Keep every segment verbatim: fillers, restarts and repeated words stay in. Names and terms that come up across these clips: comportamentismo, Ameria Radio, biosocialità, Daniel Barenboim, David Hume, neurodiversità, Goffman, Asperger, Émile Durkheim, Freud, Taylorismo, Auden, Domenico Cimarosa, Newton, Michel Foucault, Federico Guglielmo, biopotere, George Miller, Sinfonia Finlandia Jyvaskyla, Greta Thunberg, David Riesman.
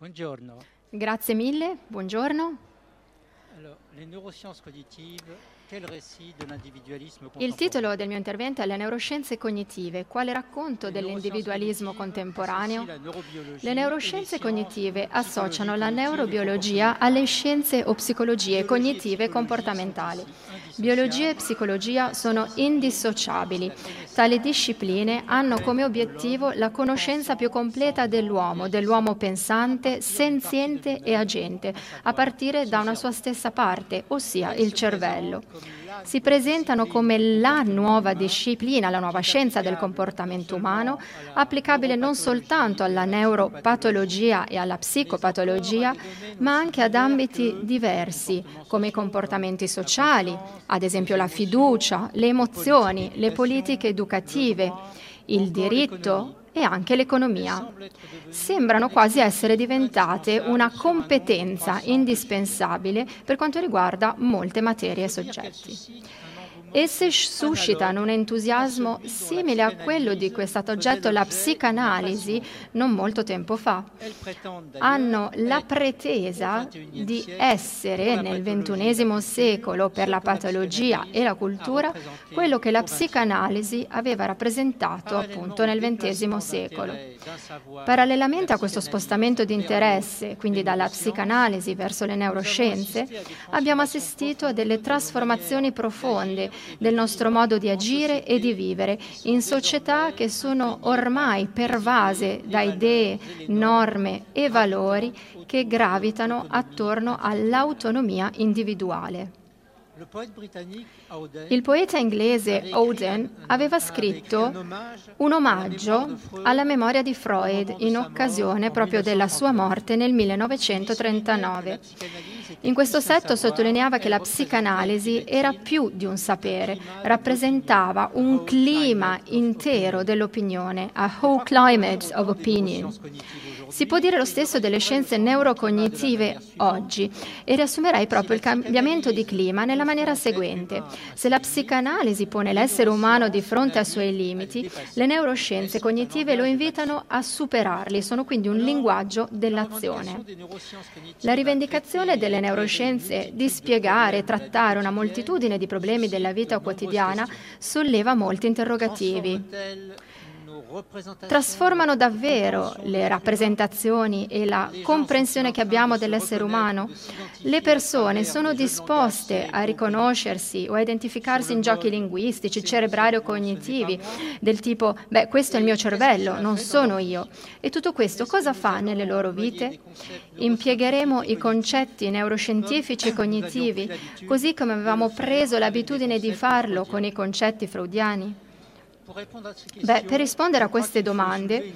Buongiorno. Grazie mille, buongiorno. Allora, le neuroscienze cognitive. Il titolo del mio intervento è Le neuroscienze cognitive, quale racconto dell'individualismo contemporaneo? Le neuroscienze cognitive associano la neurobiologia alle scienze o psicologie cognitive e comportamentali. Biologia e psicologia sono indissociabili. Tali discipline hanno come obiettivo la conoscenza più completa dell'uomo, dell'uomo pensante, senziente e agente, a partire da una sua stessa parte, ossia il cervello. Si presentano come la nuova disciplina, la nuova scienza del comportamento umano, applicabile non soltanto alla neuropatologia e alla psicopatologia, ma anche ad ambiti diversi, come i comportamenti sociali, ad esempio la fiducia, le emozioni, le politiche educative, il diritto e anche l'economia. Sembrano quasi essere diventate una competenza indispensabile per quanto riguarda molte materie e soggetti. Esse suscitano un entusiasmo simile a quello di cui è stato oggetto la psicanalisi non molto tempo fa. Hanno la pretesa di essere nel ventunesimo secolo per la patologia e la cultura quello che la psicanalisi aveva rappresentato appunto nel ventesimo secolo. Parallelamente a questo spostamento di interesse, quindi dalla psicanalisi verso le neuroscienze, abbiamo assistito a delle trasformazioni profonde del nostro modo di agire e di vivere in società che sono ormai pervase da idee, norme e valori che gravitano attorno all'autonomia individuale. Il poeta inglese Auden aveva scritto un omaggio alla memoria di Freud in occasione proprio della sua morte nel millenovecentotrentanove. In questo setto sottolineava che la psicanalisi era più di un sapere, rappresentava un clima intero dell'opinione, a whole climate of opinion. Si può dire lo stesso delle scienze neurocognitive oggi e riassumerei proprio il cambiamento di clima nella maniera seguente. Se la psicanalisi pone l'essere umano di fronte ai suoi limiti, le neuroscienze cognitive lo invitano a superarli, sono quindi un linguaggio dell'azione. La rivendicazione delle neuroscienze di spiegare e trattare una moltitudine di problemi della vita quotidiana solleva molti interrogativi. Trasformano davvero le rappresentazioni e la comprensione che abbiamo dell'essere umano? Le persone sono disposte a riconoscersi o a identificarsi in giochi linguistici, cerebrali o cognitivi, del tipo, beh, questo è il mio cervello, non sono io. E tutto questo cosa fa nelle loro vite? Impiegheremo i concetti neuroscientifici e cognitivi, così come avevamo preso l'abitudine di farlo con i concetti freudiani? Beh, per rispondere a queste domande,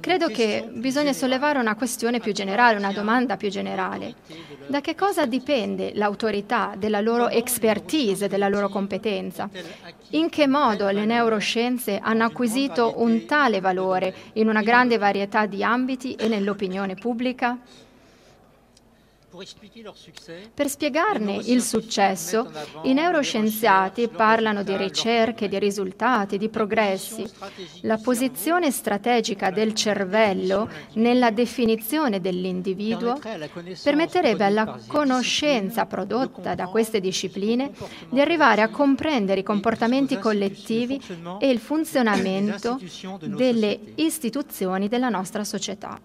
credo che bisogna sollevare una questione più generale, una domanda più generale. Da che cosa dipende l'autorità della loro expertise, della loro competenza? In che modo le neuroscienze hanno acquisito un tale valore in una grande varietà di ambiti e nell'opinione pubblica? Per spiegarne il successo, i neuroscienziati parlano di ricerche, di risultati, di progressi. La posizione strategica del cervello nella definizione dell'individuo permetterebbe alla conoscenza prodotta da queste discipline di arrivare a comprendere i comportamenti collettivi e il funzionamento delle istituzioni della nostra società.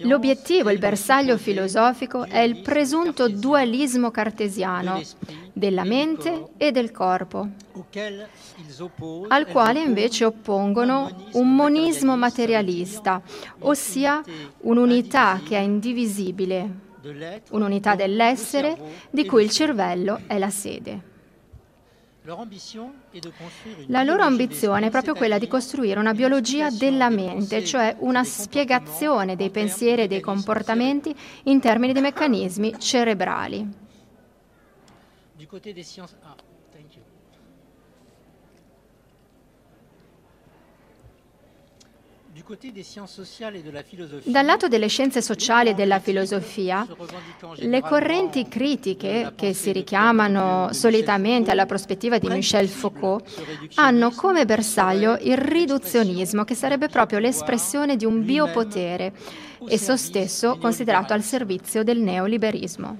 L'obiettivo, il bersaglio filosofico è il presunto dualismo cartesiano della mente e del corpo, al quale invece oppongono un monismo materialista, ossia un'unità che è indivisibile, un'unità dell'essere di cui il cervello è la sede. La loro ambizione è proprio quella di costruire una biologia della mente, cioè una spiegazione dei pensieri e dei comportamenti in termini di meccanismi cerebrali. Dal lato delle scienze sociali e della filosofia, le correnti critiche che si richiamano solitamente alla prospettiva di Michel Foucault hanno come bersaglio il riduzionismo, che sarebbe proprio l'espressione di un biopotere, esso stesso considerato al servizio del neoliberismo.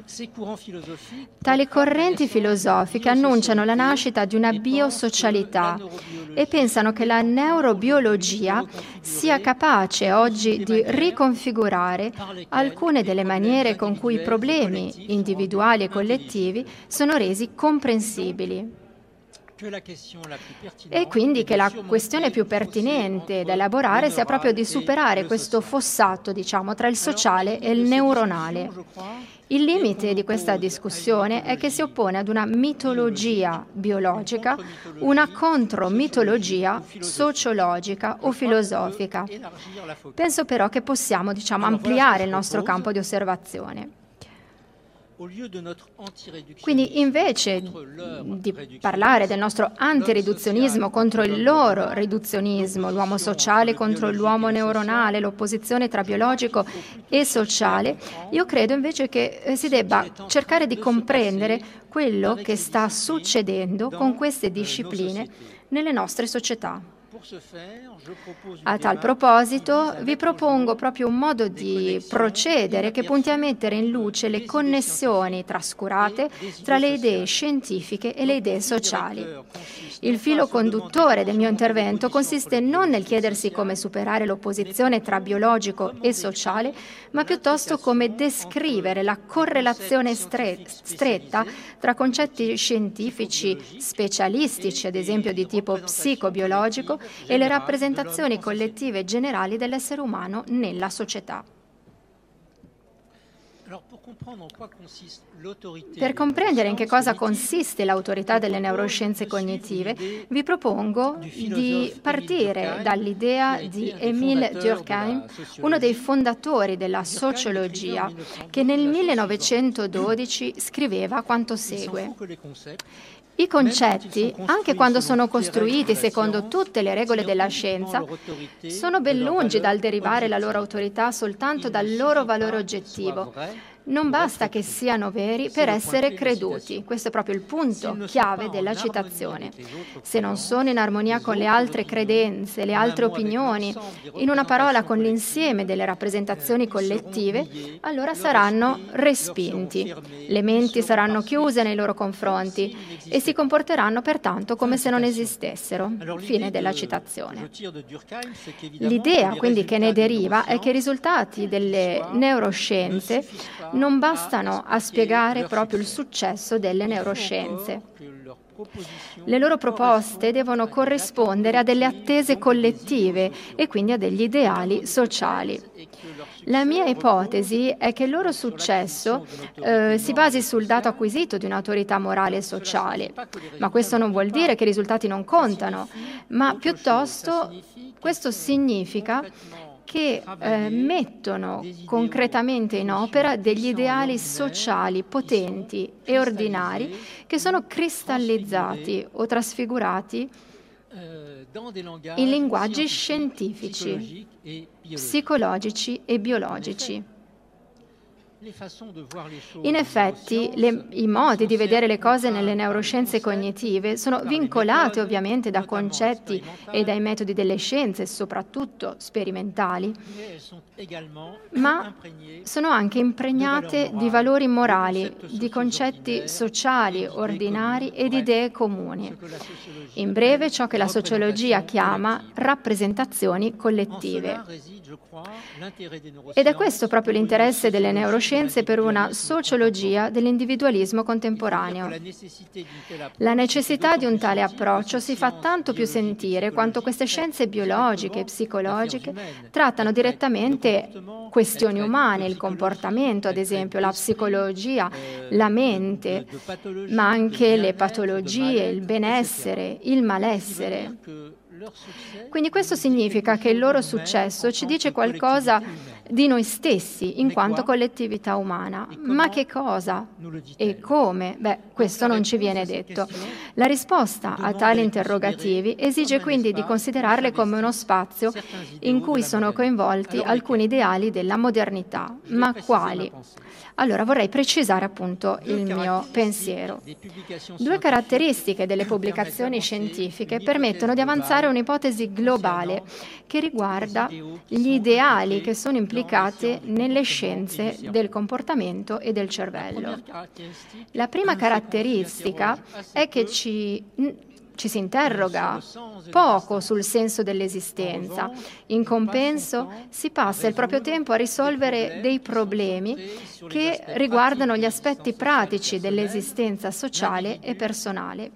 Tali correnti filosofiche annunciano la nascita di una biosocialità e pensano che la neurobiologia sia capace oggi di riconfigurare alcune delle maniere con cui i problemi individuali e collettivi sono resi comprensibili. E quindi che la questione più pertinente da elaborare sia proprio di superare questo fossato, diciamo, tra il sociale e il neuronale. Il limite di questa discussione è che si oppone ad una mitologia biologica, una contromitologia sociologica o filosofica. Penso però che possiamo, diciamo, ampliare il nostro campo di osservazione. Quindi invece di parlare del nostro antiriduzionismo contro il loro riduzionismo, l'uomo sociale contro l'uomo neuronale, l'opposizione tra biologico e sociale, io credo invece che si debba cercare di comprendere quello che sta succedendo con queste discipline nelle nostre società. A tal proposito, vi propongo proprio un modo di procedere che punti a mettere in luce le connessioni trascurate tra le idee scientifiche e le idee sociali. Il filo conduttore del mio intervento consiste non nel chiedersi come superare l'opposizione tra biologico e sociale, ma piuttosto come descrivere la correlazione stre- stretta tra concetti scientifici specialistici, ad esempio di tipo psicobiologico, e le rappresentazioni collettive generali dell'essere umano nella società. Per comprendere in che cosa consiste l'autorità delle neuroscienze cognitive, vi propongo di partire dall'idea di Émile Durkheim, uno dei fondatori della sociologia, che nel millenovecentododici scriveva quanto segue. I concetti, anche quando sono costruiti secondo tutte le regole della scienza, sono ben lungi dal derivare la loro autorità soltanto dal loro valore oggettivo. Non basta che siano veri per essere creduti. Questo è proprio il punto chiave della citazione. Se non sono in armonia con le altre credenze, le altre opinioni, in una parola con l'insieme delle rappresentazioni collettive, allora saranno respinti. Le menti saranno chiuse nei loro confronti e si comporteranno pertanto come se non esistessero. Fine della citazione. L'idea quindi che ne deriva è che i risultati delle neuroscienze non bastano a spiegare proprio il successo delle neuroscienze. Le loro proposte devono corrispondere a delle attese collettive e quindi a degli ideali sociali. La mia ipotesi è che il loro successo eh, si basi sul dato acquisito di un'autorità morale e sociale, ma questo non vuol dire che i risultati non contano, ma piuttosto questo significa che eh, mettono concretamente in opera degli ideali sociali potenti e ordinari che sono cristallizzati o trasfigurati in linguaggi scientifici, psicologici e biologici. In effetti, le, i modi di vedere le cose nelle neuroscienze cognitive sono vincolati ovviamente da concetti e dai metodi delle scienze, soprattutto sperimentali, ma sono anche impregnate di valori morali, di concetti sociali ordinari e di idee comuni. In breve, ciò che la sociologia chiama rappresentazioni collettive. Ed è questo proprio l'interesse delle neuroscienze scienze per una sociologia dell'individualismo contemporaneo. La necessità di un tale approccio si fa tanto più sentire quanto queste scienze biologiche e psicologiche trattano direttamente questioni umane, il comportamento, ad esempio, la psicologia, la mente, ma anche le patologie, il benessere, il malessere. Quindi questo significa che il loro successo ci dice qualcosa di noi stessi in quanto collettività. possibilità umana. Ma che cosa e come? Beh, questo non ci viene detto. La risposta a tali interrogativi esige quindi di considerarle come uno spazio in cui sono coinvolti alcuni ideali della modernità. Ma quali? Allora, vorrei precisare appunto il mio pensiero. Due caratteristiche delle pubblicazioni scientifiche permettono di avanzare un'ipotesi globale che riguarda gli ideali che sono implicati nelle scienze del comportamento e del cervello. La prima caratteristica è che ci... Ci si interroga poco sul senso dell'esistenza. In compenso, si passa il proprio tempo a risolvere dei problemi che riguardano gli aspetti pratici dell'esistenza sociale e personale.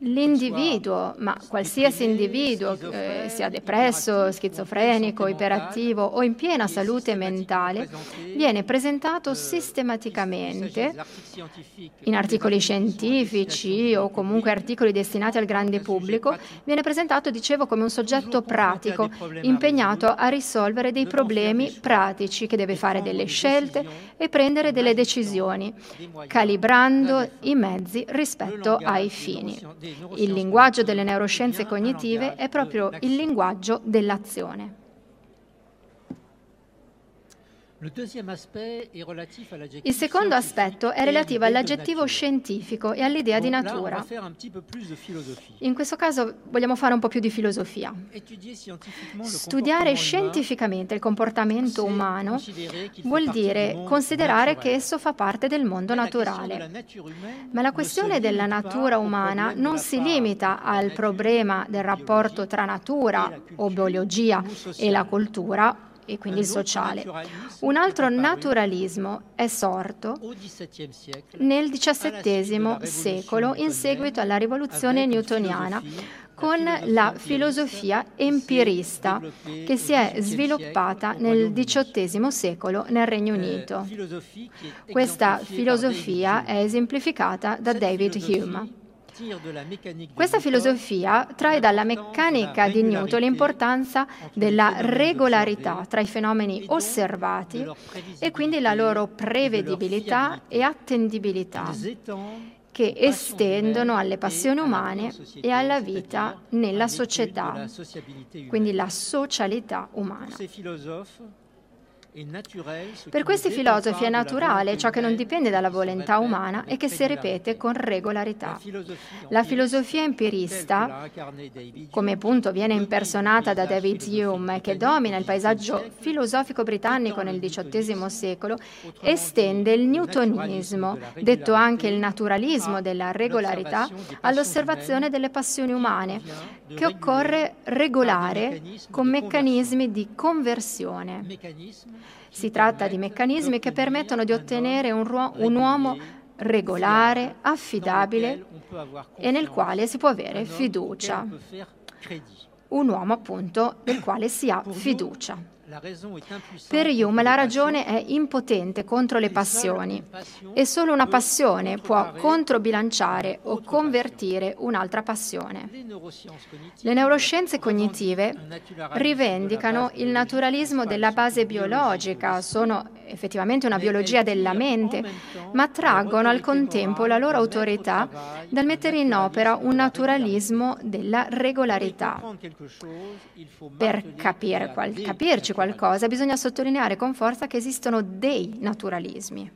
L'individuo, ma qualsiasi individuo, eh, sia depresso, schizofrenico, iperattivo o in piena salute mentale, viene presentato sistematicamente in articoli scientifici o comunque articoli destinati al grande pubblico, viene presentato, dicevo, come un soggetto pratico impegnato a risolvere dei problemi pratici, che deve fare delle scelte e prendere delle decisioni, calibrando i mezzi rispetto ai fini. Il linguaggio delle neuroscienze cognitive è proprio il linguaggio dell'azione. Il secondo aspetto è relativo all'aggettivo scientifico e all'idea di natura. In questo caso vogliamo fare un po' più di filosofia. Studiare scientificamente il comportamento umano vuol dire considerare che esso fa parte del mondo naturale. Ma la questione della natura umana non si limita al problema del rapporto tra natura o biologia e la cultura, e quindi il sociale. Un altro naturalismo è sorto nel diciassettesimo secolo in seguito alla rivoluzione newtoniana, con la filosofia empirista che si è sviluppata nel diciottesimo secolo nel Regno Unito. Questa filosofia è esemplificata da David Hume. Questa filosofia trae dalla meccanica di Newton l'importanza della regolarità tra i fenomeni osservati e quindi la loro prevedibilità e attendibilità, che estendono alle passioni umane e alla vita nella società, quindi la socialità umana. Per questi filosofi è naturale ciò che non dipende dalla volontà umana e che si ripete con regolarità. La filosofia empirista, come appunto viene impersonata da David Hume, che domina il paesaggio filosofico britannico nel diciottesimo secolo, estende il newtonismo, detto anche il naturalismo della regolarità, all'osservazione delle passioni umane, che occorre regolare con meccanismi di conversione. Si tratta di meccanismi che permettono di ottenere un, un uomo regolare, affidabile e nel quale si può avere fiducia. Un uomo appunto nel quale si ha fiducia. Per Hume la ragione è impotente contro le passioni e solo una passione può controbilanciare o convertire un'altra passione. Le neuroscienze cognitive rivendicano il naturalismo della base biologica, sono effettivamente una biologia della mente, ma traggono al contempo la loro autorità dal mettere in opera un naturalismo della regolarità. Per capire qual- capirci qualcosa, bisogna sottolineare con forza che esistono dei naturalismi.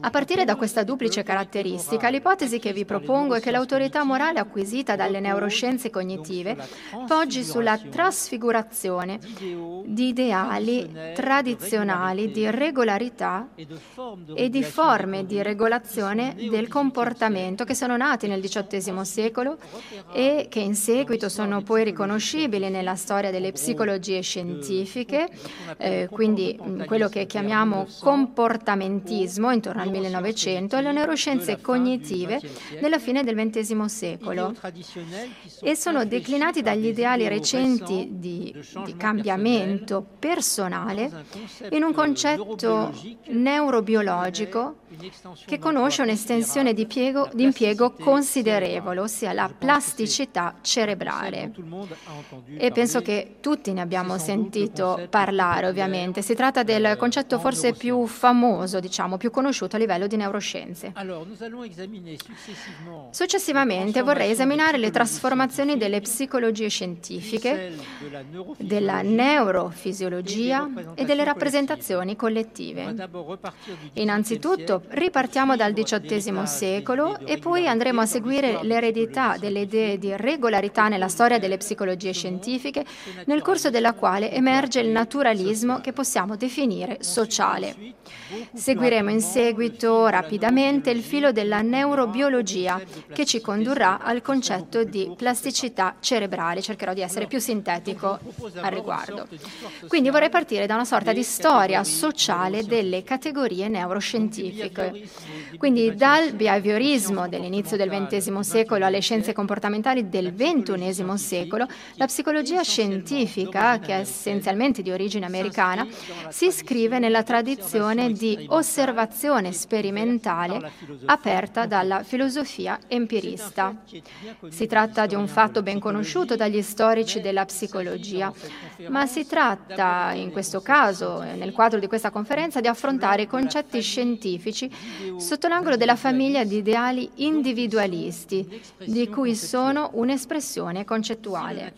A partire da questa duplice caratteristica, l'ipotesi che vi propongo è che l'autorità morale acquisita dalle neuroscienze cognitive poggi sulla trasfigurazione di ideali tradizionali di regolarità e di forme di regolazione del comportamento che sono nati nel diciottesimo secolo e che in seguito sono poi riconoscibili nella storia delle psicologie scientifiche, eh, quindi quello quello che chiamiamo comportamentismo intorno al millenovecento e le neuroscienze cognitive nella fine del ventesimo secolo e sono declinati dagli ideali recenti di, di cambiamento personale in un concetto neurobiologico che conosce un'estensione di, di impiego considerevole, ossia la plasticità cerebrale. E penso che tutti ne abbiamo sentito parlare, ovviamente. Si tratta del concetto forse più famoso, diciamo, più conosciuto a livello di neuroscienze. Successivamente vorrei esaminare le trasformazioni delle psicologie scientifiche, della neurofisiologia e delle rappresentazioni collettive. Innanzitutto ripartiamo dal diciottesimo secolo e poi andremo a seguire l'eredità delle idee di regolarità nella storia delle psicologie scientifiche, nel corso della quale emerge il naturalismo che possiamo definire sociale. Seguiremo in seguito rapidamente il filo della neurobiologia che ci condurrà al concetto di plasticità cerebrale. Cercherò di essere più sintetico al riguardo. Quindi vorrei partire da una sorta di storia sociale delle categorie neuroscientifiche. Quindi dal behaviorismo dell'inizio del ventesimo secolo alle scienze comportamentali del ventunesimo secolo, la psicologia scientifica, che è essenzialmente di origine americana, si iscrive nella tradizione di osservazione sperimentale aperta dalla filosofia empirista. Si tratta di un fatto ben conosciuto dagli storici della psicologia, ma si tratta in questo caso, nel quadro di questa conferenza, di affrontare i concetti scientifici sotto l'angolo della famiglia di ideali individualisti, di cui sono un'espressione concettuale.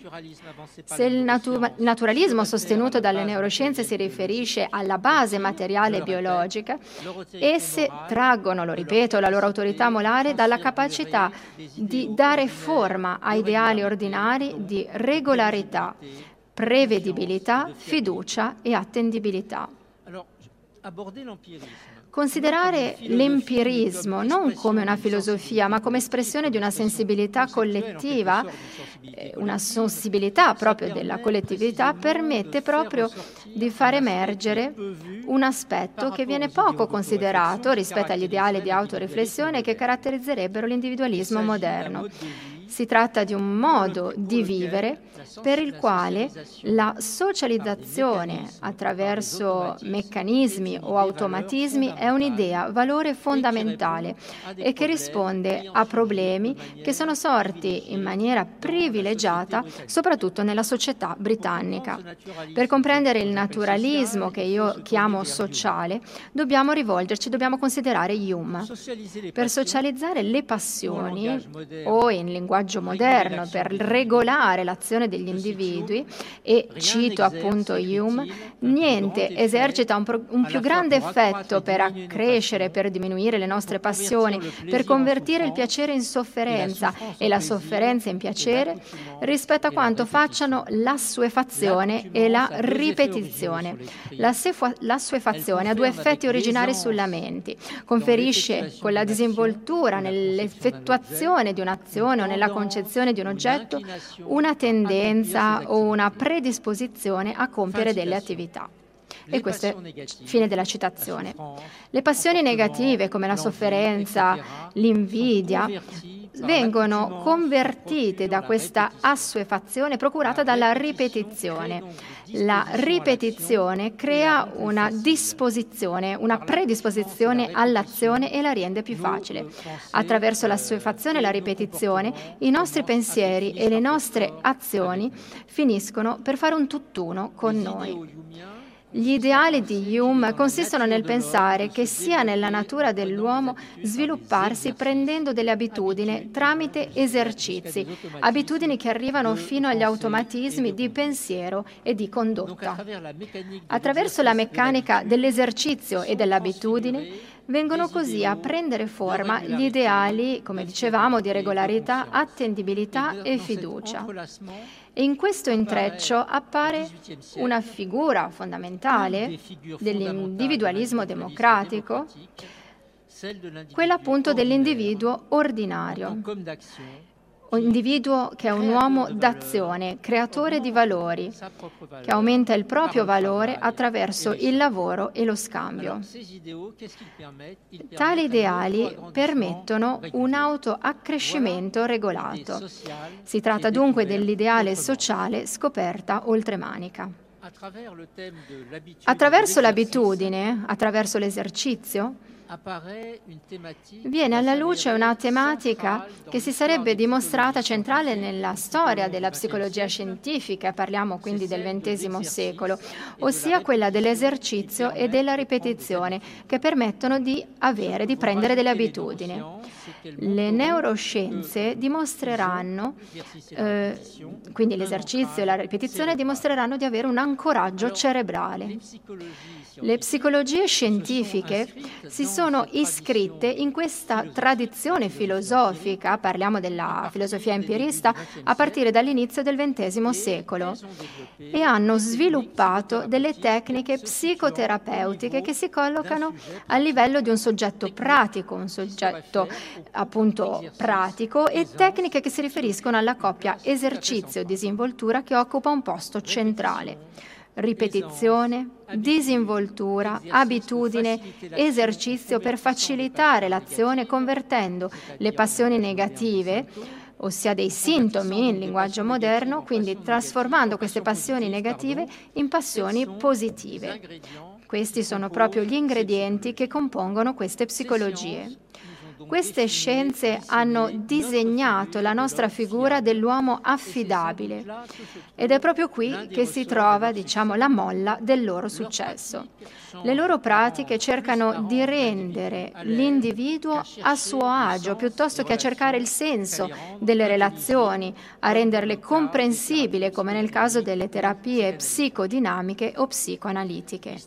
Se il natu- naturalismo sostenuto dalle neuroscienze si riferisce alla base materiale biologica, esse traggono, lo ripeto, la loro autorità morale dalla capacità di dare forma a ideali ordinari di regolarità, prevedibilità, fiducia e attendibilità. Considerare l'empirismo non come una filosofia, ma come espressione di una sensibilità collettiva, una sensibilità proprio della collettività, permette proprio di far emergere un aspetto che viene poco considerato rispetto agli ideali di autoriflessione che caratterizzerebbero l'individualismo moderno. Si tratta di un modo di vivere per il quale la socializzazione attraverso meccanismi o automatismi è un'idea, valore fondamentale e che risponde a problemi che sono sorti in maniera privilegiata soprattutto nella società britannica. Per comprendere il naturalismo che io chiamo sociale, dobbiamo rivolgerci, dobbiamo considerare Hume. Per socializzare le passioni o in linguaggio moderno per regolare l'azione degli individui, e cito appunto Hume, niente esercita un, pro, un più grande effetto per accrescere, per diminuire le nostre passioni, per convertire il piacere in sofferenza e la sofferenza in piacere, rispetto a quanto facciano l'assuefazione e la ripetizione. L'assuefazione ha due effetti originari sulla mente, conferisce con la disinvoltura nell'effettuazione di un'azione o nella la concezione di un oggetto, una tendenza o una predisposizione a compiere delle attività. E questo è fine della citazione. Le passioni negative, come la sofferenza, l'invidia, vengono convertite da questa assuefazione procurata dalla ripetizione. La ripetizione crea una disposizione, una predisposizione all'azione e la rende più facile. Attraverso l'assuefazione e la ripetizione, i nostri pensieri e le nostre azioni finiscono per fare un tutt'uno con noi. Gli ideali di Hume consistono nel pensare che sia nella natura dell'uomo svilupparsi prendendo delle abitudini tramite esercizi, abitudini che arrivano fino agli automatismi di pensiero e di condotta. Attraverso la meccanica dell'esercizio e dell'abitudine, vengono così a prendere forma gli ideali, come dicevamo, di regolarità, attendibilità e fiducia. E in questo intreccio appare una figura fondamentale dell'individualismo democratico, quella appunto dell'individuo ordinario, un individuo che è un uomo d'azione, creatore di valori, che aumenta il proprio valore attraverso il lavoro e lo scambio. Tali ideali permettono un autoaccrescimento regolato. Si tratta dunque dell'ideale sociale scoperta oltremanica. Attraverso l'abitudine, attraverso l'esercizio, viene alla luce una tematica che si sarebbe dimostrata centrale nella storia della psicologia scientifica, parliamo quindi del ventesimo secolo, ossia quella dell'esercizio e della ripetizione che permettono di avere, di prendere delle abitudini. Le neuroscienze dimostreranno, eh, quindi l'esercizio e la ripetizione dimostreranno di avere un ancoraggio cerebrale. Le psicologie scientifiche si sono iscritte in questa tradizione filosofica, parliamo della filosofia empirista, a partire dall'inizio del ventesimo secolo e hanno sviluppato delle tecniche psicoterapeutiche che si collocano a livello di un soggetto pratico, un soggetto appunto pratico e tecniche che si riferiscono alla coppia esercizio-disinvoltura che occupa un posto centrale. Ripetizione, disinvoltura, abitudine, esercizio per facilitare l'azione convertendo le passioni negative, ossia dei sintomi in linguaggio moderno, quindi trasformando queste passioni negative in passioni positive. Questi sono proprio gli ingredienti che compongono queste psicologie. Queste scienze hanno disegnato la nostra figura dell'uomo affidabile ed è proprio qui che si trova, diciamo, la molla del loro successo. Le loro pratiche cercano di rendere l'individuo a suo agio piuttosto che a cercare il senso delle relazioni, a renderle comprensibili come nel caso delle terapie psicodinamiche o psicoanalitiche.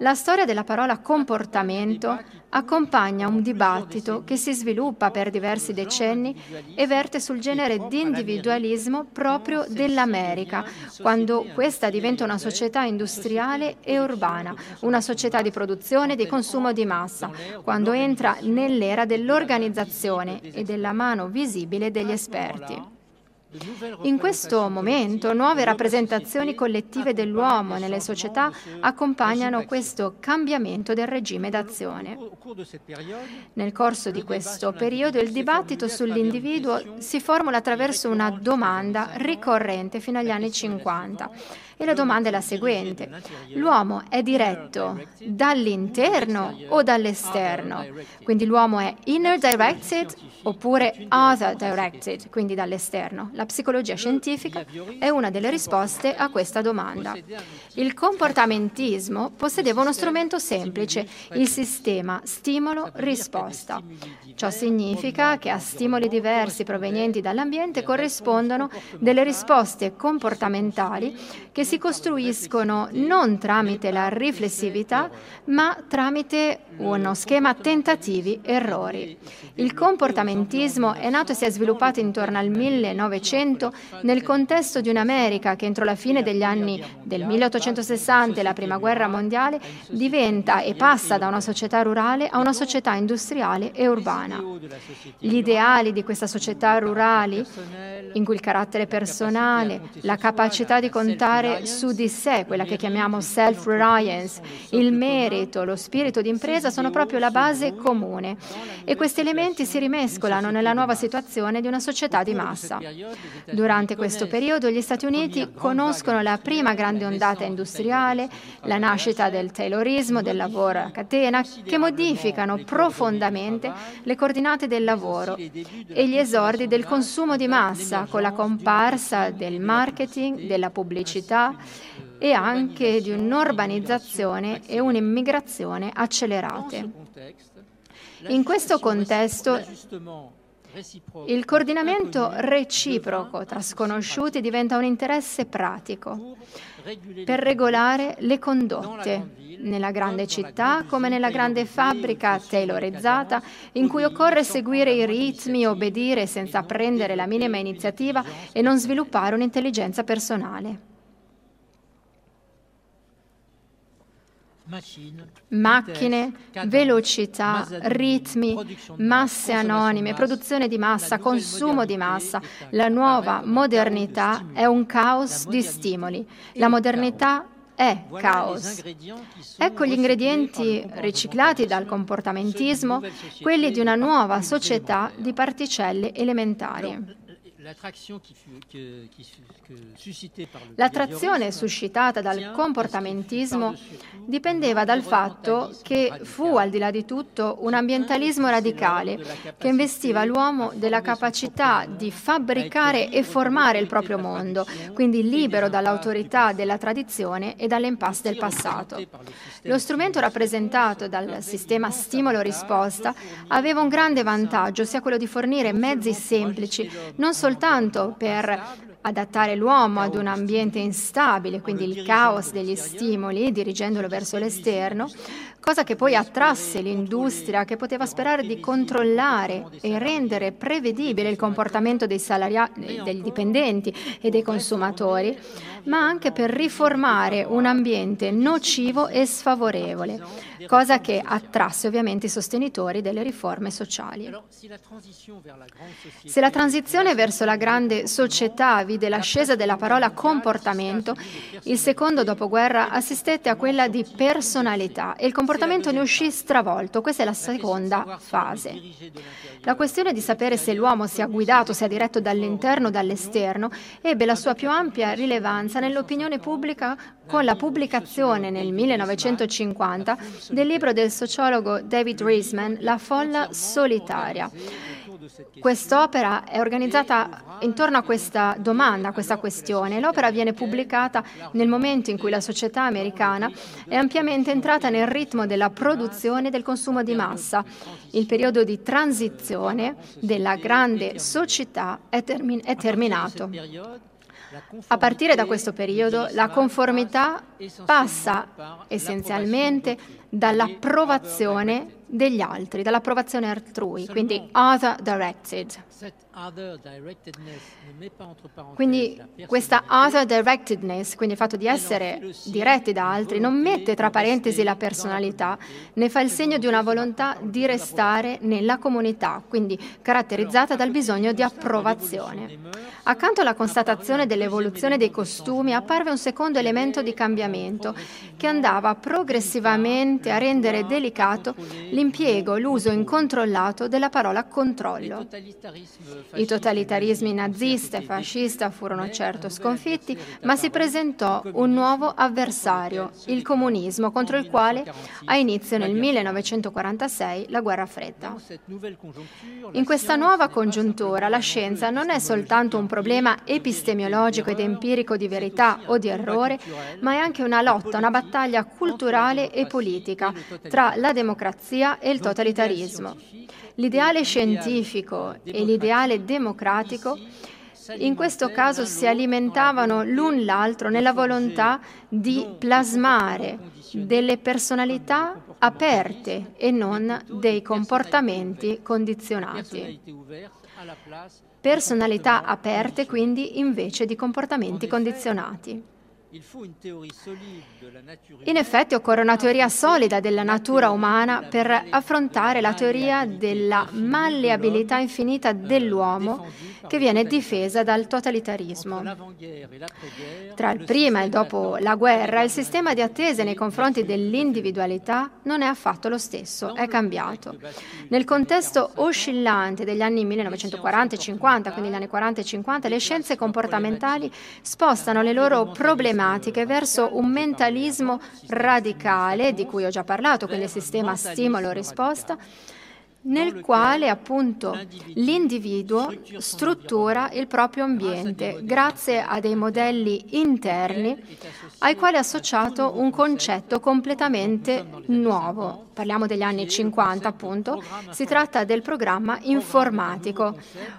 La storia della parola comportamento accompagna un dibattito che si sviluppa per diversi decenni e verte sul genere di individualismo proprio dell'America, quando questa diventa una società industriale e urbana, una società di produzione e di consumo di massa, quando entra nell'era dell'organizzazione e della mano visibile degli esperti. In questo momento nuove rappresentazioni collettive dell'uomo nelle società accompagnano questo cambiamento del regime d'azione. Nel corso di questo periodo il dibattito sull'individuo si formula attraverso una domanda ricorrente fino agli anni cinquanta e la domanda è la seguente: l'uomo è diretto dall'interno o dall'esterno? Quindi l'uomo è inner directed oppure other directed, quindi dall'esterno? La psicologia scientifica è una delle risposte a questa domanda. Il comportamentismo possedeva uno strumento semplice, il sistema stimolo-risposta. Ciò significa che a stimoli diversi provenienti dall'ambiente corrispondono delle risposte comportamentali che si costruiscono non tramite la riflessività, ma tramite uno schema tentativi-errori. Il comportamentismo è nato e si è sviluppato intorno al millenovecento nel contesto di un'America che entro la fine degli anni del milleottocentosessanta e la Prima Guerra Mondiale diventa e passa da una società rurale a una società industriale e urbana. Gli ideali di questa società rurali, in cui il carattere personale, la capacità di contare su di sé, quella che chiamiamo self-reliance, il merito, lo spirito d'impresa sono proprio la base comune e questi elementi si rimescolano nella nuova situazione di una società di massa. Durante questo periodo gli Stati Uniti conoscono la prima grande ondata industriale, la nascita del Taylorismo, del lavoro a catena, che modificano profondamente le coordinate del lavoro e gli esordi del consumo di massa con la comparsa del marketing, della pubblicità e anche di un'urbanizzazione e un'immigrazione accelerate. In questo contesto il coordinamento reciproco tra sconosciuti diventa un interesse pratico per regolare le condotte nella grande città come nella grande fabbrica tailorizzata in cui occorre seguire i ritmi, obbedire senza prendere la minima iniziativa e non sviluppare un'intelligenza personale. macchine, velocità, ritmi, masse anonime, produzione di massa, consumo di massa. La nuova modernità è un caos di stimoli. La modernità è caos. Ecco gli ingredienti riciclati dal comportamentismo, quelli di una nuova società di particelle elementari. L'attrazione suscitata dal comportamentismo dipendeva dal fatto che fu, al di là di tutto, un ambientalismo radicale che investiva l'uomo della capacità di fabbricare e formare il proprio mondo, quindi libero dall'autorità della tradizione e dall'impasse del passato. Lo strumento rappresentato dal sistema stimolo-risposta aveva un grande vantaggio, sia quello di fornire mezzi semplici, non solo soltanto per adattare l'uomo ad un ambiente instabile, quindi il caos degli stimoli, dirigendolo verso l'esterno, cosa che poi attrasse l'industria che poteva sperare di controllare e rendere prevedibile il comportamento dei salariati, degli dipendenti e dei consumatori, ma anche per riformare un ambiente nocivo e sfavorevole, cosa che attrasse ovviamente i sostenitori delle riforme sociali. Se la transizione verso la grande società vide l'ascesa della parola comportamento, il secondo dopoguerra assistette a quella di personalità e il comportamento ne uscì stravolto. Questa è la seconda fase. La questione di sapere se l'uomo sia guidato, sia diretto dall'interno o dall'esterno, ebbe la sua più ampia rilevanza nell'opinione pubblica con la pubblicazione nel millenovecentocinquanta del libro del sociologo David Riesman, La folla solitaria. Quest'opera è organizzata intorno a questa domanda, a questa questione. L'opera viene pubblicata nel momento in cui la società americana è ampiamente entrata nel ritmo della produzione e del consumo di massa. Il periodo di transizione della grande società è, termin- è terminato. A partire da questo periodo, la conformità passa essenzialmente dall'approvazione degli altri, dall'approvazione altrui, quindi other directed. Quindi questa other directedness, quindi il fatto di essere diretti da altri, non mette tra parentesi la personalità, ne fa il segno di una volontà di restare nella comunità, quindi caratterizzata dal bisogno di approvazione. Accanto alla constatazione dell'evoluzione dei costumi apparve un secondo elemento di cambiamento che andava progressivamente a rendere delicato l'impiego, l'uso incontrollato della parola controllo. I totalitarismi nazista e fascista furono certo sconfitti, ma si presentò un nuovo avversario, il comunismo, contro il quale ha inizio nel millenovecentoquarantasei la guerra fredda. In questa nuova congiuntura la scienza non è soltanto un problema epistemologico ed empirico di verità o di errore, ma è anche una lotta, una battaglia culturale e politica tra la democrazia e il totalitarismo. L'ideale scientifico e l'ideale democratico in questo caso si alimentavano l'un l'altro nella volontà di plasmare delle personalità aperte e non dei comportamenti condizionati. Personalità aperte quindi invece di comportamenti condizionati. In effetti occorre una teoria solida della natura umana per affrontare la teoria della malleabilità infinita dell'uomo che viene difesa dal totalitarismo. Tra il prima e dopo la guerra il sistema di attese nei confronti dell'individualità non è affatto lo stesso, è cambiato. Nel contesto oscillante degli anni millenovecentoquaranta e cinquanta, quindi gli anni quaranta e cinquanta, le scienze comportamentali spostano le loro problematiche verso un mentalismo radicale, di cui ho già parlato, quindi il sistema stimolo-risposta, nel quale appunto l'individuo struttura il proprio ambiente grazie a dei modelli interni ai quali è associato un concetto completamente nuovo. Parliamo degli anni cinquanta appunto, si tratta del programma informatico,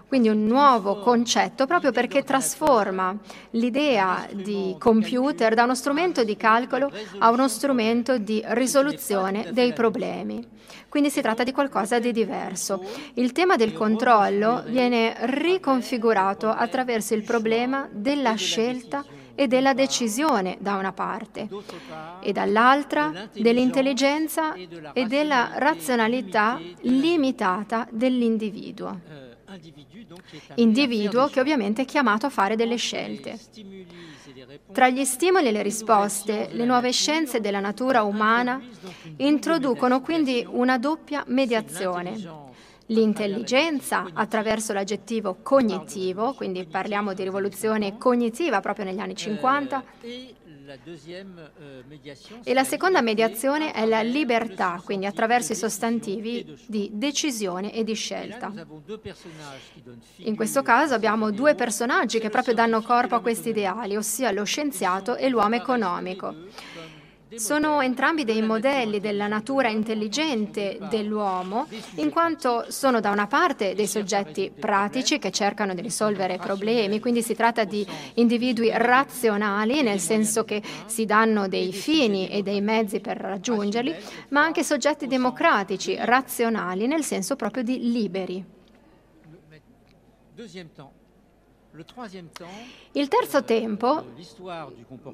quindi un nuovo concetto proprio perché trasforma l'idea di computer da uno strumento di calcolo a uno strumento di risoluzione dei problemi. Quindi si tratta di qualcosa di diverso. Il tema del controllo viene riconfigurato attraverso il problema della scelta e della decisione da una parte e dall'altra dell'intelligenza e della razionalità limitata dell'individuo, individuo che ovviamente è chiamato a fare delle scelte. Tra gli stimoli e le risposte, le nuove scienze della natura umana introducono quindi una doppia mediazione. L'intelligenza, attraverso l'aggettivo cognitivo, quindi parliamo di rivoluzione cognitiva proprio negli anni cinquanta, e la seconda mediazione è la libertà, quindi attraverso i sostantivi di decisione e di scelta. In questo caso abbiamo due personaggi che proprio danno corpo a questi ideali, ossia lo scienziato e l'uomo economico. Sono entrambi dei modelli della natura intelligente dell'uomo, in quanto sono da una parte dei soggetti pratici che cercano di risolvere problemi, quindi si tratta di individui razionali, nel senso che si danno dei fini e dei mezzi per raggiungerli, ma anche soggetti democratici, razionali, nel senso proprio di liberi. Il terzo tempo,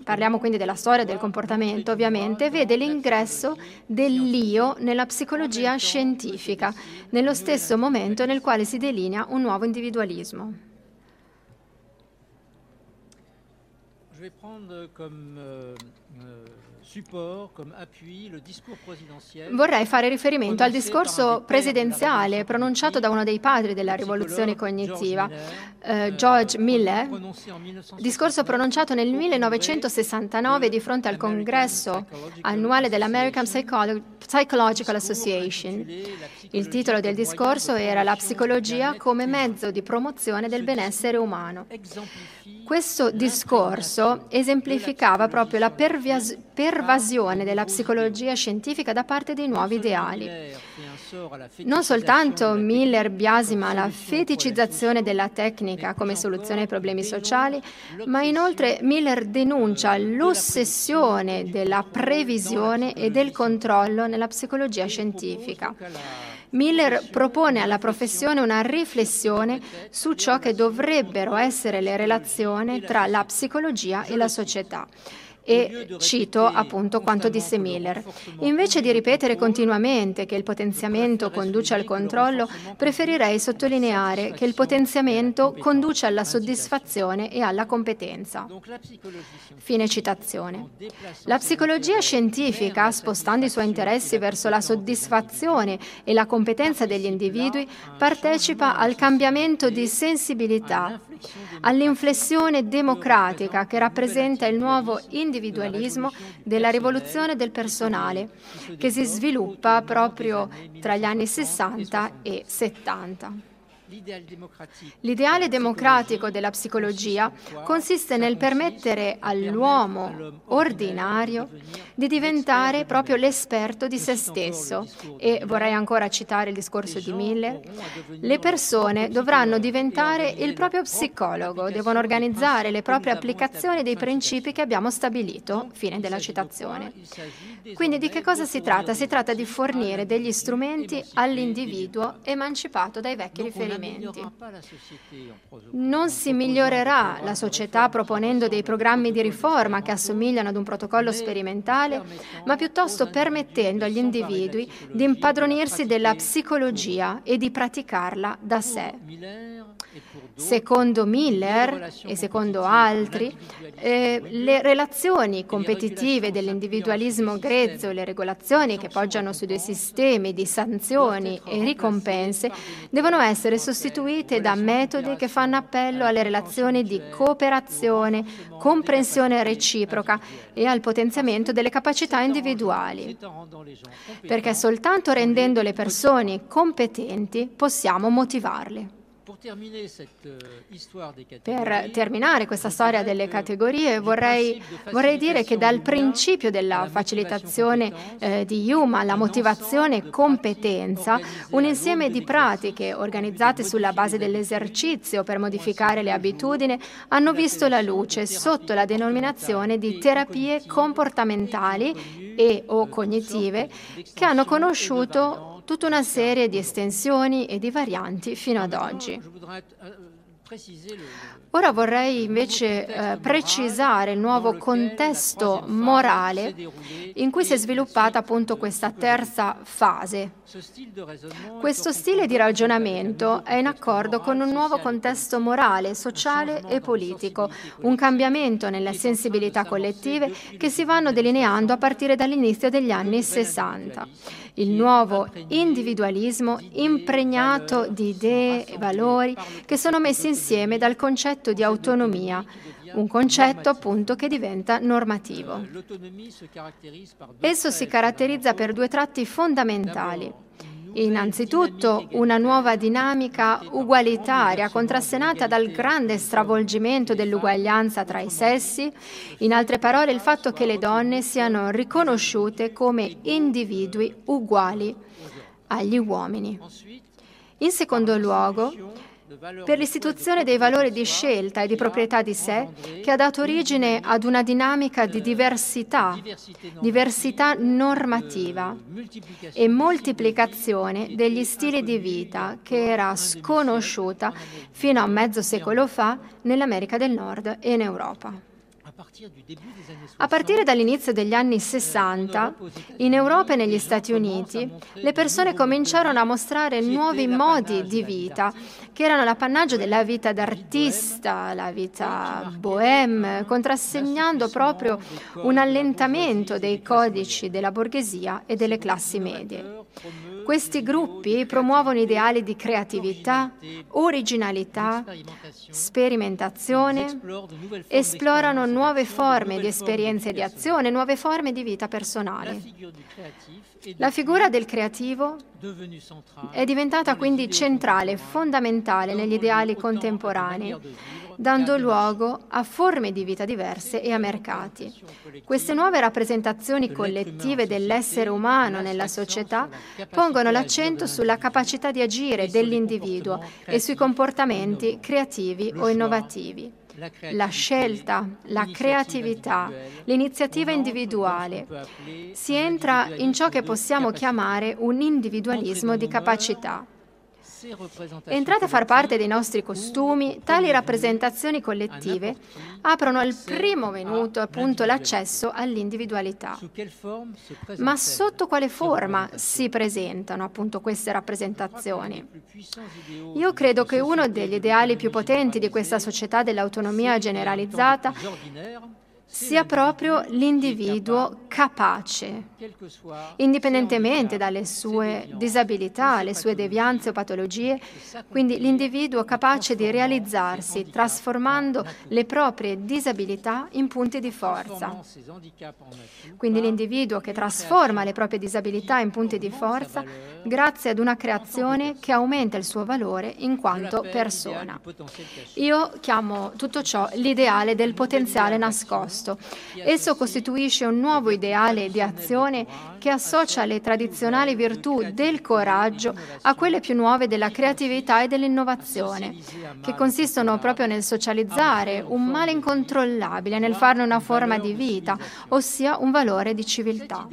parliamo quindi della storia del comportamento ovviamente, vede l'ingresso dell'io nella psicologia scientifica, nello stesso momento nel quale si delinea un nuovo individualismo. Vorrei fare riferimento al discorso presidenziale pronunciato da uno dei padri della rivoluzione cognitiva, eh, George Miller, discorso pronunciato nel millenovecentosessantanove di fronte al congresso annuale dell'American Psycholo- Psychological Association. Il titolo del discorso era «La psicologia come mezzo di promozione del benessere umano». Questo discorso esemplificava proprio la pervas- pervasione della psicologia scientifica da parte dei nuovi ideali. Non soltanto Miller biasima la feticizzazione della tecnica come soluzione ai problemi sociali, ma inoltre Miller denuncia l'ossessione della previsione e del controllo nella psicologia scientifica. Miller propone alla professione una riflessione su ciò che dovrebbero essere le relazioni tra la psicologia e la società. E cito appunto quanto disse Miller. Invece di ripetere continuamente che il potenziamento conduce al controllo, preferirei sottolineare che il potenziamento conduce alla soddisfazione e alla competenza. Fine citazione. La psicologia scientifica, spostando i suoi interessi verso la soddisfazione e la competenza degli individui, partecipa al cambiamento di sensibilità, all'inflessione democratica che rappresenta il nuovo individualismo della rivoluzione del personale che si sviluppa proprio tra gli anni sessanta e settanta. L'ideale democratico della psicologia consiste nel permettere all'uomo ordinario di diventare proprio l'esperto di se stesso e, vorrei ancora citare il discorso di Miller, le persone dovranno diventare il proprio psicologo, devono organizzare le proprie applicazioni dei principi che abbiamo stabilito, fine della citazione. Quindi di che cosa si tratta? Si tratta di fornire degli strumenti all'individuo emancipato dai vecchi riferimenti. Non si migliorerà la società proponendo dei programmi di riforma che assomigliano ad un protocollo sperimentale, ma piuttosto permettendo agli individui di impadronirsi della psicologia e di praticarla da sé. Secondo Miller e secondo altri, eh, le relazioni competitive dell'individualismo grezzo e le regolazioni che poggiano su dei sistemi di sanzioni e ricompense devono essere sostituite da metodi che fanno appello alle relazioni di cooperazione, comprensione reciproca e al potenziamento delle capacità individuali, perché soltanto rendendo le persone competenti possiamo motivarle. Per terminare questa storia delle categorie vorrei, vorrei dire che dal principio della facilitazione eh, di Hume alla motivazione competenza, un insieme di pratiche organizzate sulla base dell'esercizio per modificare le abitudini hanno visto la luce sotto la denominazione di terapie comportamentali e o cognitive che hanno conosciuto tutta una serie di estensioni e di varianti fino ad oggi. Ora vorrei invece eh, precisare il nuovo contesto morale in cui si è sviluppata appunto questa terza fase. Questo stile di ragionamento è in accordo con un nuovo contesto morale, sociale e politico, un cambiamento nelle sensibilità collettive che si vanno delineando a partire dall'inizio degli anni sessanta. Il nuovo individualismo impregnato di idee e valori che sono messi insieme dal concetto di autonomia, un concetto appunto che diventa normativo. Esso si caratterizza per due tratti fondamentali. Innanzitutto una nuova dinamica ugualitaria contrassenata dal grande stravolgimento dell'uguaglianza tra i sessi, in altre parole il fatto che le donne siano riconosciute come individui uguali agli uomini. In secondo luogo, per l'istituzione dei valori di scelta e di proprietà di sé che ha dato origine ad una dinamica di diversità, diversità normativa e moltiplicazione degli stili di vita che era sconosciuta fino a mezzo secolo fa nell'America del Nord e in Europa. A partire dall'inizio degli anni sessanta, in Europa e negli Stati Uniti, le persone cominciarono a mostrare nuovi modi di vita, che erano l'appannaggio della vita d'artista, la vita bohème, contrassegnando proprio un allentamento dei codici della borghesia e delle classi medie. Questi gruppi promuovono ideali di creatività, originalità, sperimentazione, esplorano nuove forme di esperienze di azione, nuove forme di vita personale. La figura del creativo è diventata quindi centrale, fondamentale negli ideali contemporanei, dando luogo a forme di vita diverse e a mercati. Queste nuove rappresentazioni collettive dell'essere umano nella società pongono l'accento sulla capacità di agire dell'individuo e sui comportamenti creativi o innovativi. La scelta, la creatività, l'iniziativa individuale. Si entra in ciò che possiamo chiamare un individualismo di capacità. Entrate a far parte dei nostri costumi, tali rappresentazioni collettive aprono al primo minuto appunto l'accesso all'individualità. Ma sotto quale forma si presentano appunto queste rappresentazioni? Io credo che uno degli ideali più potenti di questa società dell'autonomia generalizzata sia proprio l'individuo capace, indipendentemente dalle sue disabilità, le sue devianze o patologie, quindi l'individuo capace di realizzarsi, trasformando le proprie disabilità in punti di forza. Quindi l'individuo che trasforma le proprie disabilità in punti di forza grazie ad una creazione che aumenta il suo valore in quanto persona. Io chiamo tutto ciò l'ideale del potenziale nascosto. Esso costituisce un nuovo ideale di azione che associa le tradizionali virtù del coraggio a quelle più nuove della creatività e dell'innovazione, che consistono proprio nel socializzare un male incontrollabile, nel farne una forma di vita, ossia un valore di civiltà.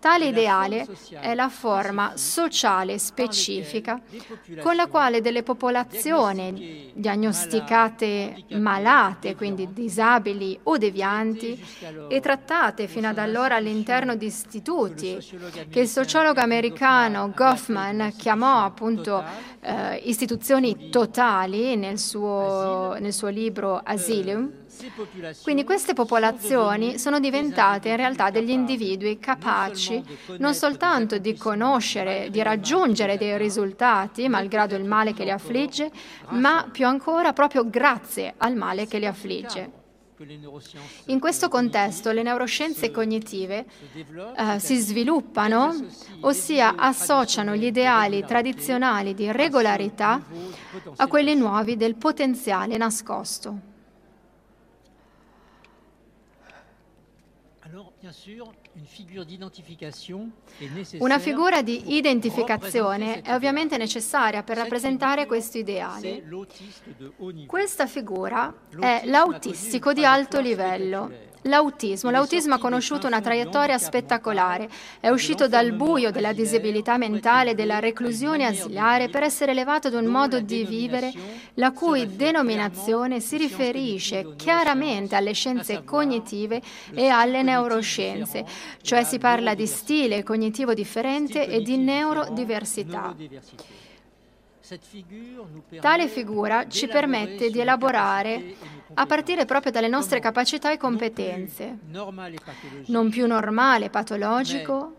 Tale ideale è la forma sociale specifica con la quale delle popolazioni diagnosticate malate, quindi disabili o devianti, e trattate fino ad allora all'interno di istituti che il sociologo americano Goffman chiamò appunto eh, istituzioni totali nel suo, nel suo libro Asylum. Quindi queste popolazioni sono diventate in realtà degli individui capaci non soltanto di conoscere, di raggiungere dei risultati, malgrado il male che li affligge, ma più ancora proprio grazie al male che li affligge. In questo contesto le neuroscienze cognitive eh, si sviluppano, ossia associano gli ideali tradizionali di regolarità a quelli nuovi del potenziale nascosto. Una figura di identificazione è ovviamente necessaria per rappresentare questo ideale. Questa figura è l'autistico di alto livello. L'autismo. L'autismo ha conosciuto una traiettoria spettacolare, è uscito dal buio della disabilità mentale e della reclusione asilare per essere elevato ad un modo di vivere la cui denominazione si riferisce chiaramente alle scienze cognitive e alle neuroscienze, cioè si parla di stile cognitivo differente e di neurodiversità. Tale figura ci permette di elaborare, a partire proprio dalle nostre capacità e competenze, non più normale, patologico,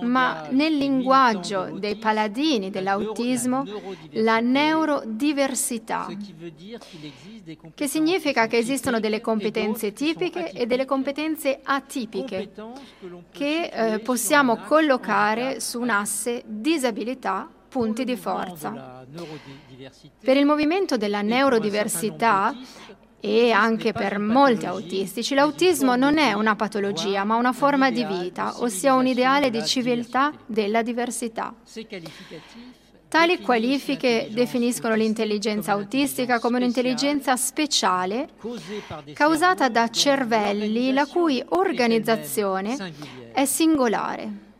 ma nel linguaggio dei paladini dell'autismo, la neurodiversità, che significa che esistono delle competenze tipiche e delle competenze atipiche, che eh, possiamo collocare su un'asse disabilità punti di forza. Per il movimento della neurodiversità e anche per molti autistici, l'autismo non è una patologia, ma una forma di vita, ossia un ideale di civiltà della diversità. Tali qualifiche definiscono l'intelligenza autistica come un'intelligenza speciale causata da cervelli la cui organizzazione è singolare.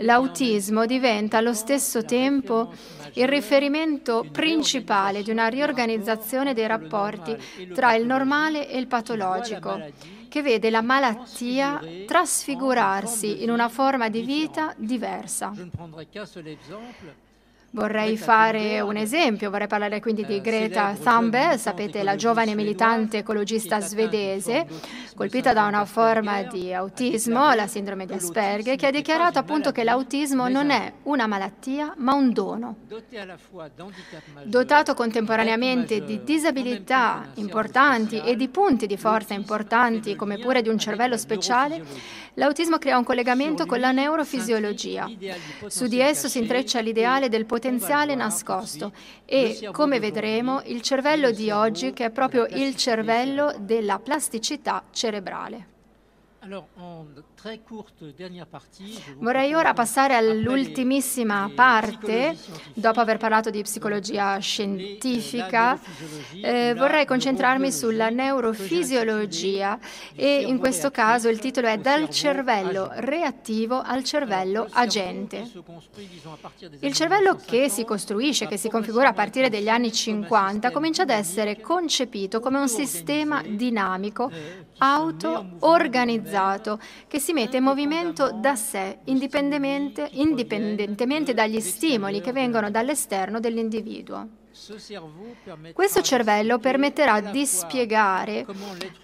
L'autismo diventa allo stesso tempo il riferimento principale di una riorganizzazione dei rapporti tra il normale e il patologico, che vede la malattia trasfigurarsi in una forma di vita diversa. Vorrei fare un esempio, vorrei parlare quindi di Greta Thunberg, sapete, la giovane militante ecologista svedese, colpita da una forma di autismo, la sindrome di Asperger, che ha dichiarato appunto che l'autismo non è una malattia, ma un dono. Dotato contemporaneamente di disabilità importanti e di punti di forza importanti, come pure di un cervello speciale, l'autismo crea un collegamento con la neurofisiologia. Su di esso si intreccia l'ideale del potenziale potenziale nascosto e, come vedremo, il cervello di oggi che è proprio il cervello della plasticità cerebrale. Vorrei ora passare all'ultimissima parte, dopo aver parlato di psicologia scientifica, eh, vorrei concentrarmi sulla neurofisiologia e in questo caso il titolo è Dal cervello reattivo al cervello agente. Il cervello che si costruisce, che si configura a partire dagli anni cinquanta, comincia ad essere concepito come un sistema dinamico, auto-organizzato, che si mette in movimento da sé, indipendentemente, indipendentemente dagli stimoli che vengono dall'esterno dell'individuo. Questo cervello permetterà di spiegare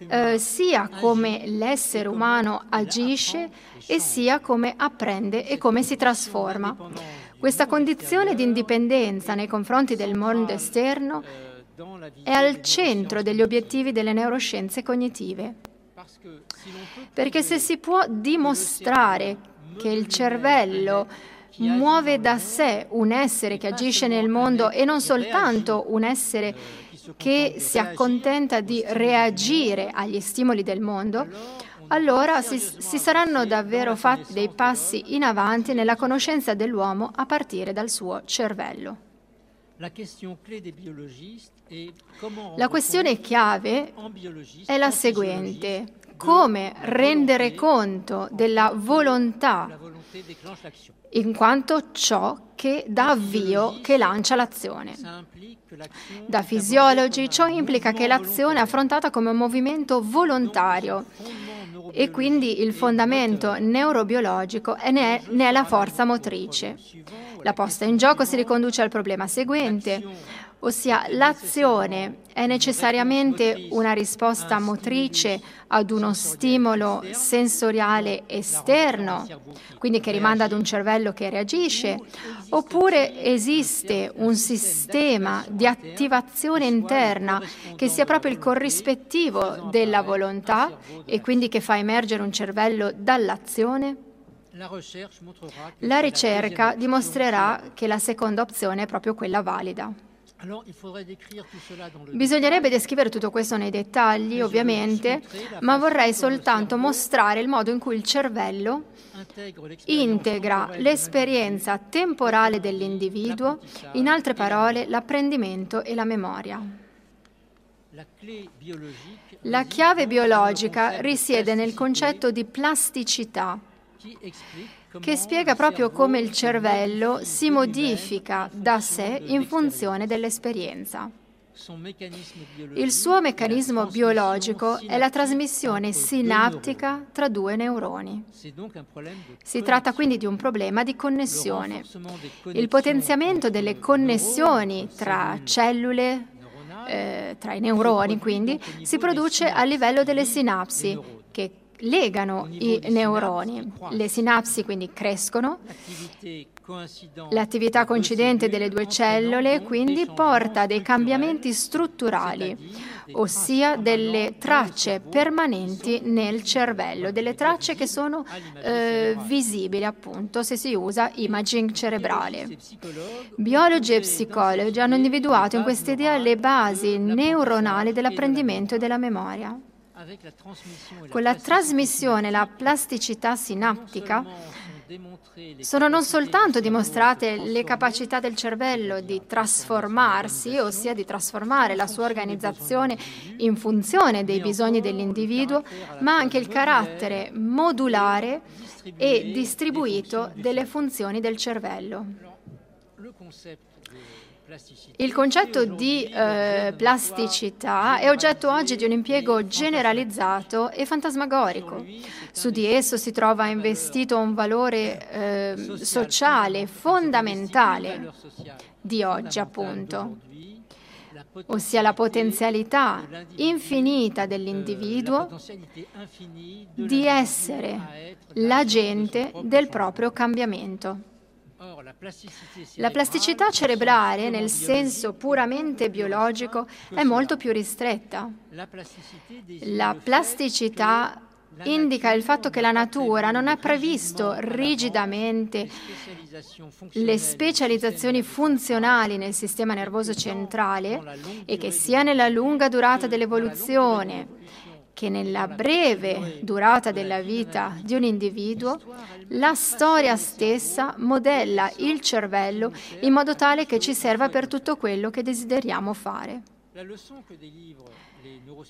eh, sia come l'essere umano agisce e sia come apprende e come si trasforma. Questa condizione di indipendenza nei confronti del mondo esterno è al centro degli obiettivi delle neuroscienze cognitive. Perché se si può dimostrare che il cervello muove da sé un essere che agisce nel mondo e non soltanto un essere che si accontenta di reagire agli stimoli del mondo, allora si, si saranno davvero fatti dei passi in avanti nella conoscenza dell'uomo a partire dal suo cervello. La questione chiave è la seguente: come rendere conto della volontà in quanto ciò che dà avvio, che lancia l'azione. Da fisiologi ciò implica che l'azione è affrontata come un movimento volontario e quindi il fondamento neurobiologico ne è, ne è la forza motrice. La posta in gioco si riconduce al problema seguente, ossia l'azione è necessariamente una risposta motrice ad uno stimolo sensoriale esterno, quindi che rimanda ad un cervello che reagisce, oppure esiste un sistema di attivazione interna che sia proprio il corrispettivo della volontà e quindi che fa emergere un cervello dall'azione? La ricerca dimostrerà che la seconda opzione è proprio quella valida. Bisognerebbe descrivere tutto questo nei dettagli, ovviamente, ma vorrei soltanto mostrare il modo in cui il cervello integra l'esperienza temporale dell'individuo, in altre parole, l'apprendimento e la memoria. La chiave biologica risiede nel concetto di plasticità, che spiega proprio come il cervello si modifica da sé in funzione dell'esperienza. Il suo meccanismo biologico è la trasmissione sinaptica tra due neuroni. Si tratta quindi di un problema di connessione. Il potenziamento delle connessioni tra cellule, eh, tra i neuroni, quindi, si produce a livello delle sinapsi, che legano i neuroni. Le sinapsi quindi crescono, l'attività coincidente delle due cellule quindi porta a dei cambiamenti strutturali, ossia delle tracce permanenti nel cervello, delle tracce che sono eh, visibili appunto se si usa imaging cerebrale. Biologi e psicologi hanno individuato in questa idea le basi neuronali dell'apprendimento e della memoria. Con la trasmissione e la plasticità sinaptica sono non soltanto dimostrate le capacità del cervello di trasformarsi, ossia di trasformare la sua organizzazione in funzione dei bisogni dell'individuo, ma anche il carattere modulare e distribuito delle funzioni del cervello. Il concetto di eh, plasticità è oggetto oggi di un impiego generalizzato e fantasmagorico. Su di esso si trova investito un valore eh, sociale fondamentale di oggi, appunto, ossia la potenzialità infinita dell'individuo di essere l'agente del proprio cambiamento. La plasticità cerebrale, nel senso puramente biologico, è molto più ristretta. La plasticità indica il fatto che la natura non ha previsto rigidamente le specializzazioni funzionali nel sistema nervoso centrale e che sia nella lunga durata dell'evoluzione che nella breve durata della vita di un individuo, la storia stessa modella il cervello in modo tale che ci serva per tutto quello che desideriamo fare.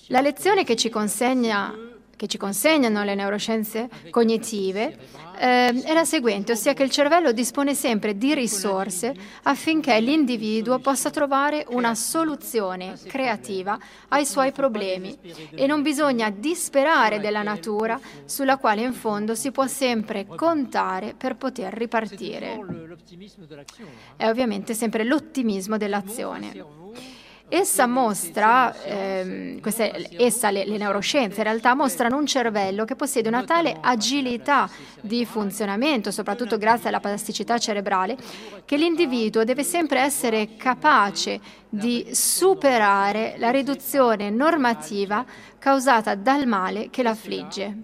La lezione che ci consegna, che ci consegnano le neuroscienze cognitive eh, è la seguente, ossia che il cervello dispone sempre di risorse affinché l'individuo possa trovare una soluzione creativa ai suoi problemi e non bisogna disperare della natura sulla quale in fondo si può sempre contare per poter ripartire. È ovviamente sempre l'ottimismo dell'azione. Essa mostra, ehm, queste, essa, le, le neuroscienze in realtà mostrano un cervello che possiede una tale agilità di funzionamento, soprattutto grazie alla plasticità cerebrale, che l'individuo deve sempre essere capace di superare la riduzione normativa causata dal male che l'affligge.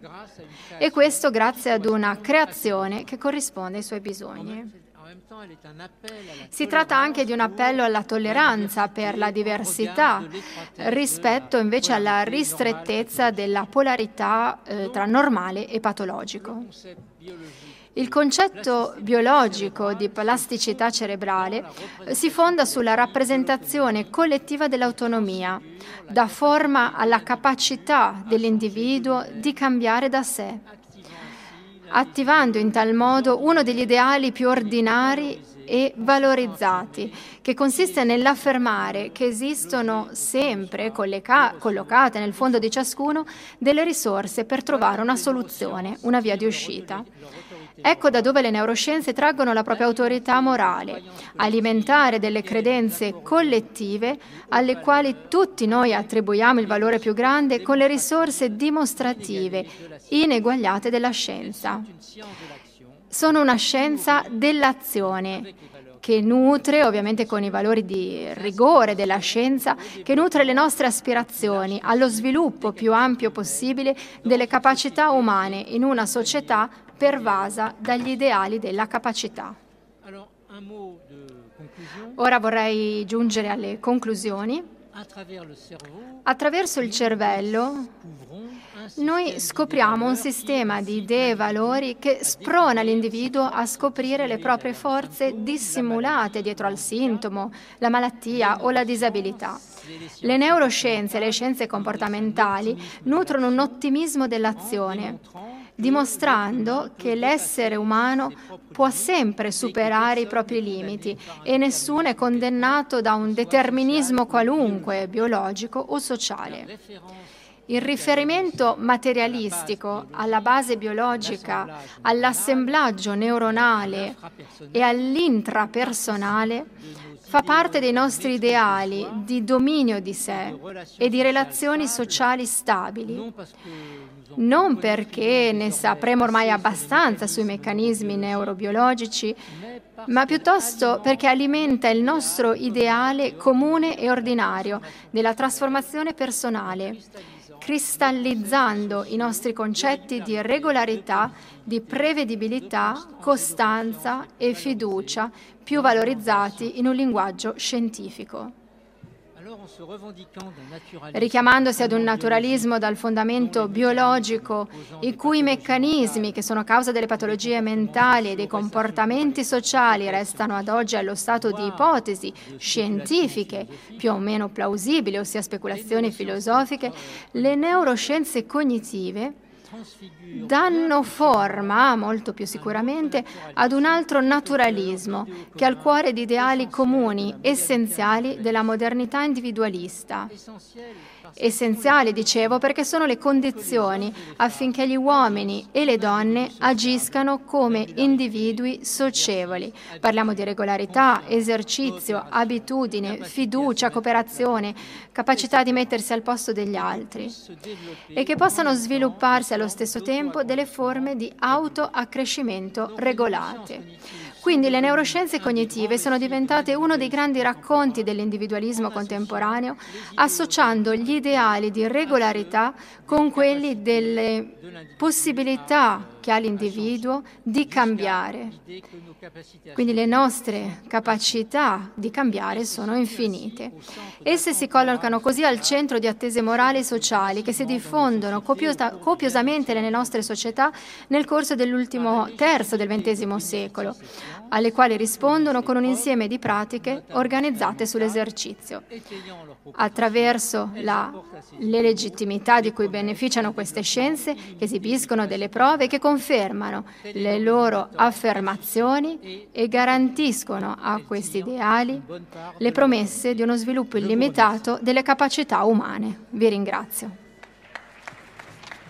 E questo grazie ad una creazione che corrisponde ai suoi bisogni. Si tratta anche di un appello alla tolleranza per la diversità rispetto invece alla ristrettezza della polarità eh, tra normale e patologico. Il concetto biologico di plasticità cerebrale si fonda sulla rappresentazione collettiva dell'autonomia, dà forma alla capacità dell'individuo di cambiare da sé, attivando in tal modo uno degli ideali più ordinari e valorizzati, che consiste nell'affermare che esistono sempre, colleca- collocate nel fondo di ciascuno, delle risorse per trovare una soluzione, una via di uscita. Ecco da dove le neuroscienze traggono la propria autorità morale, alimentare delle credenze collettive alle quali tutti noi attribuiamo il valore più grande con le risorse dimostrative, ineguagliate della scienza. Sono una scienza dell'azione, che nutre, ovviamente con i valori di rigore della scienza, che nutre le nostre aspirazioni allo sviluppo più ampio possibile delle capacità umane in una società pervasa dagli ideali della capacità. Ora vorrei giungere alle conclusioni. Attraverso il cervello noi scopriamo un sistema di idee e valori che sprona l'individuo a scoprire le proprie forze dissimulate dietro al sintomo, la malattia o la disabilità. Le neuroscienze e le scienze comportamentali nutrono un ottimismo dell'azione, dimostrando che l'essere umano può sempre superare i propri limiti e nessuno è condannato da un determinismo qualunque, biologico o sociale. Il riferimento materialistico alla base biologica, all'assemblaggio neuronale e all'intrapersonale fa parte dei nostri ideali di dominio di sé e di relazioni sociali stabili, non perché ne sapremo ormai abbastanza sui meccanismi neurobiologici, ma piuttosto perché alimenta il nostro ideale comune e ordinario della trasformazione personale, cristallizzando i nostri concetti di regolarità, di prevedibilità, costanza e fiducia, più valorizzati in un linguaggio scientifico. Richiamandosi ad un naturalismo dal fondamento biologico, i cui meccanismi che sono causa delle patologie mentali e dei comportamenti sociali restano ad oggi allo stato di ipotesi scientifiche più o meno plausibili, ossia speculazioni filosofiche, le neuroscienze cognitive danno forma, molto più sicuramente, ad un altro naturalismo che ha al cuore di ideali comuni, essenziali della modernità individualista. Essenziali, dicevo, perché sono le condizioni affinché gli uomini e le donne agiscano come individui socievoli. Parliamo di regolarità, esercizio, abitudine, fiducia, cooperazione, capacità di mettersi al posto degli altri e che possano svilupparsi allo stesso tempo delle forme di autoaccrescimento regolate. Quindi le neuroscienze cognitive sono diventate uno dei grandi racconti dell'individualismo contemporaneo, associando gli ideali di regolarità con quelli delle possibilità che ha l'individuo di cambiare. Quindi le nostre capacità di cambiare sono infinite. Esse si collocano così al centro di attese morali e sociali che si diffondono copiosa, copiosamente nelle nostre società nel corso dell'ultimo terzo del ventesimo secolo, alle quali rispondono con un insieme di pratiche organizzate sull'esercizio. Attraverso la, le legittimità di cui beneficiano queste scienze, che esibiscono delle prove che confermano le loro affermazioni e garantiscono a questi ideali le promesse di uno sviluppo illimitato delle capacità umane. Vi ringrazio.